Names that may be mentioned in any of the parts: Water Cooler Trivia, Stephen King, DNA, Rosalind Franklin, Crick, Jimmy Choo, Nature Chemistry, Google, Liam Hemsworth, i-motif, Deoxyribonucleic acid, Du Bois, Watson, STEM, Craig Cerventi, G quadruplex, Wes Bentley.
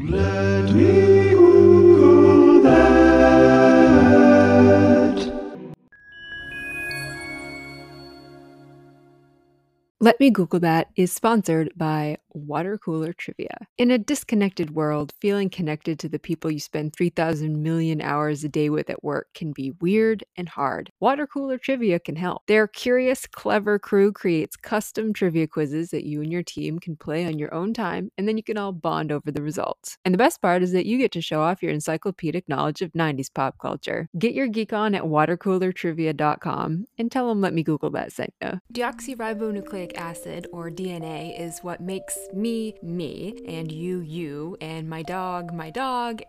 Let me Google that. Let Me Google That is sponsored by Water Cooler Trivia. In a disconnected world, feeling connected to the people you spend 3,000 million hours a day with at work can be weird and hard. Water Cooler Trivia can help. Their curious, clever crew creates custom trivia quizzes that you and your team can play on your own time, and then you can all bond over the results. And the best part is that you get to show off your encyclopedic knowledge of 90s pop culture. Get your geek on at watercoolertrivia.com and tell them Let Me Google That sent you. Deoxyribonucleic acid, or DNA, is what makes me, and you, and my dog,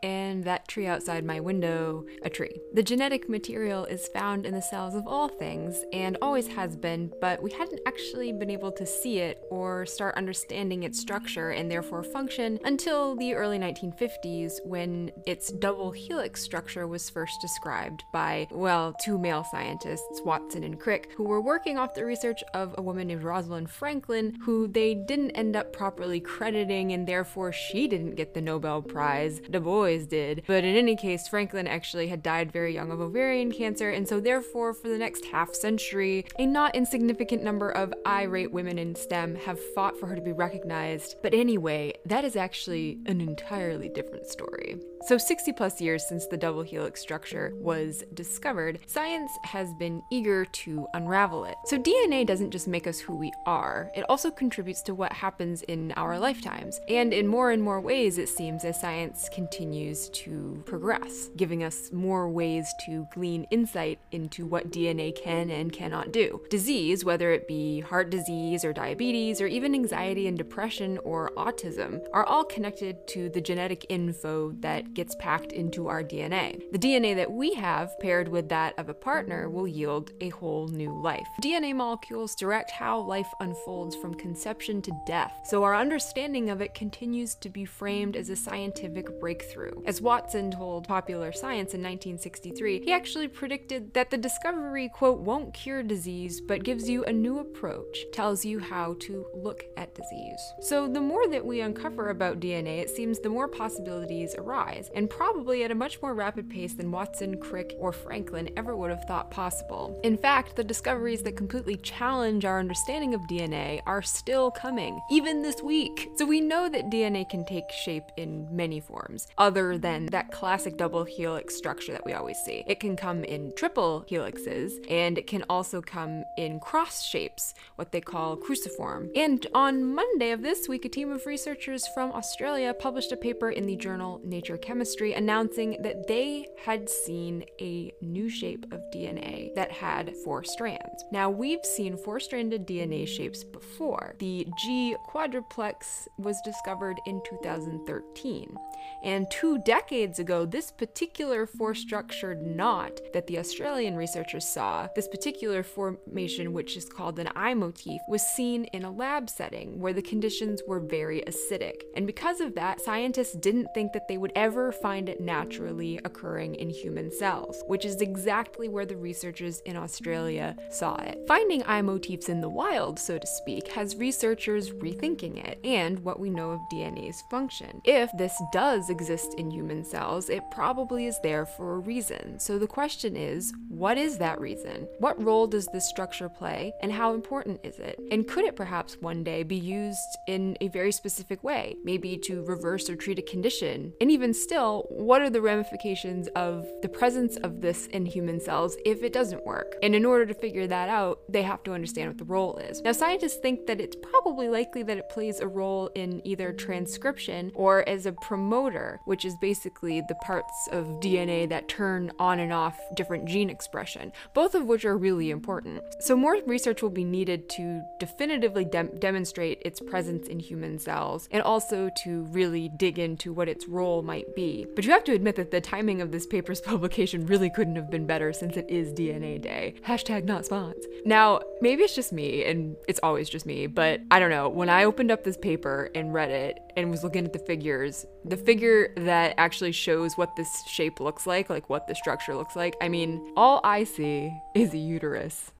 and that tree outside my window, a tree. The genetic material is found in the cells of all things, and always has been, but we hadn't actually been able to see it or start understanding its structure and therefore function until the early 1950s, when its double helix structure was first described by, well, two male scientists, Watson and Crick, who were working off the research of a woman named Rosalind Franklin, who they didn't end up properly crediting, and therefore she didn't get the Nobel Prize. Du Bois did. But in any case, Franklin actually had died very young of ovarian cancer, and so therefore for the next half century, a not insignificant number of irate women in STEM have fought for her to be recognized. But anyway, that is actually an entirely different story. So 60 plus years since the double helix structure was discovered, science has been eager to unravel it. So DNA doesn't just make us who we are, it also contributes to what happens in our lifetimes. And in more and more ways, it seems, as science continues to progress, giving us more ways to glean insight into what DNA can and cannot do. Disease, whether it be heart disease or diabetes or even anxiety and depression or autism, are all connected to the genetic info that gets packed into our DNA. The DNA that we have paired with that of a partner will yield a whole new life. DNA molecules direct how life unfolds from conception to death, so our understanding of it continues to be framed as a scientific breakthrough. As Watson told Popular Science in 1963, he actually predicted that the discovery, quote, won't cure disease, but gives you a new approach, tells you how to look at disease. So the more that we uncover about DNA, it seems the more possibilities arise, and probably at a much more rapid pace than Watson, Crick, or Franklin ever would have thought possible. In fact, the discoveries that completely challenge our understanding of DNA are still coming, even this week. So we know that DNA can take shape in many forms, other than that classic double helix structure that we always see. It can come in triple helixes, and it can also come in cross shapes, what they call cruciform. And on Monday of this week, a team of researchers from Australia published a paper in the journal Nature Chemistry announcing that they had seen a new shape of DNA that had four strands. Now, we've seen four-stranded DNA shapes before. The G quadruplex was discovered in 2013. And 2 decades ago, this particular four-structured knot that the Australian researchers saw, this particular formation, which is called an i-motif, was seen in a lab setting where the conditions were very acidic. And because of that, scientists didn't think that they would ever find it naturally occurring in human cells, which is exactly where the researchers in Australia saw it. Finding i-motifs in the wild, so to speak, has researchers rethinking it and what we know of DNA's function. If this does exist in human cells, it probably is there for a reason. So the question is, what is that reason? What role does this structure play, and how important is it? And could it perhaps one day be used in a very specific way, maybe to reverse or treat a condition? And even still, what are the ramifications of the presence of this in human cells if it doesn't work? And in order to figure that out, they have to understand what the role is. Now, scientists think that it's probably likely that it plays a role in either transcription or as a promoter, which is basically the parts of DNA that turn on and off different gene expression, both of which are really important. So more research will be needed to definitively demonstrate its presence in human cells, and also to really dig into what its role might be. But you have to admit that the timing of this paper's publication really couldn't have been better, since it is DNA Day. Hashtag not spons. Now, maybe it's just me, and it's always just me, but I don't know, when I opened up this paper and read it and was looking at the figures, the figure that actually shows what this shape looks like what the structure looks like, I mean, all I see is a uterus.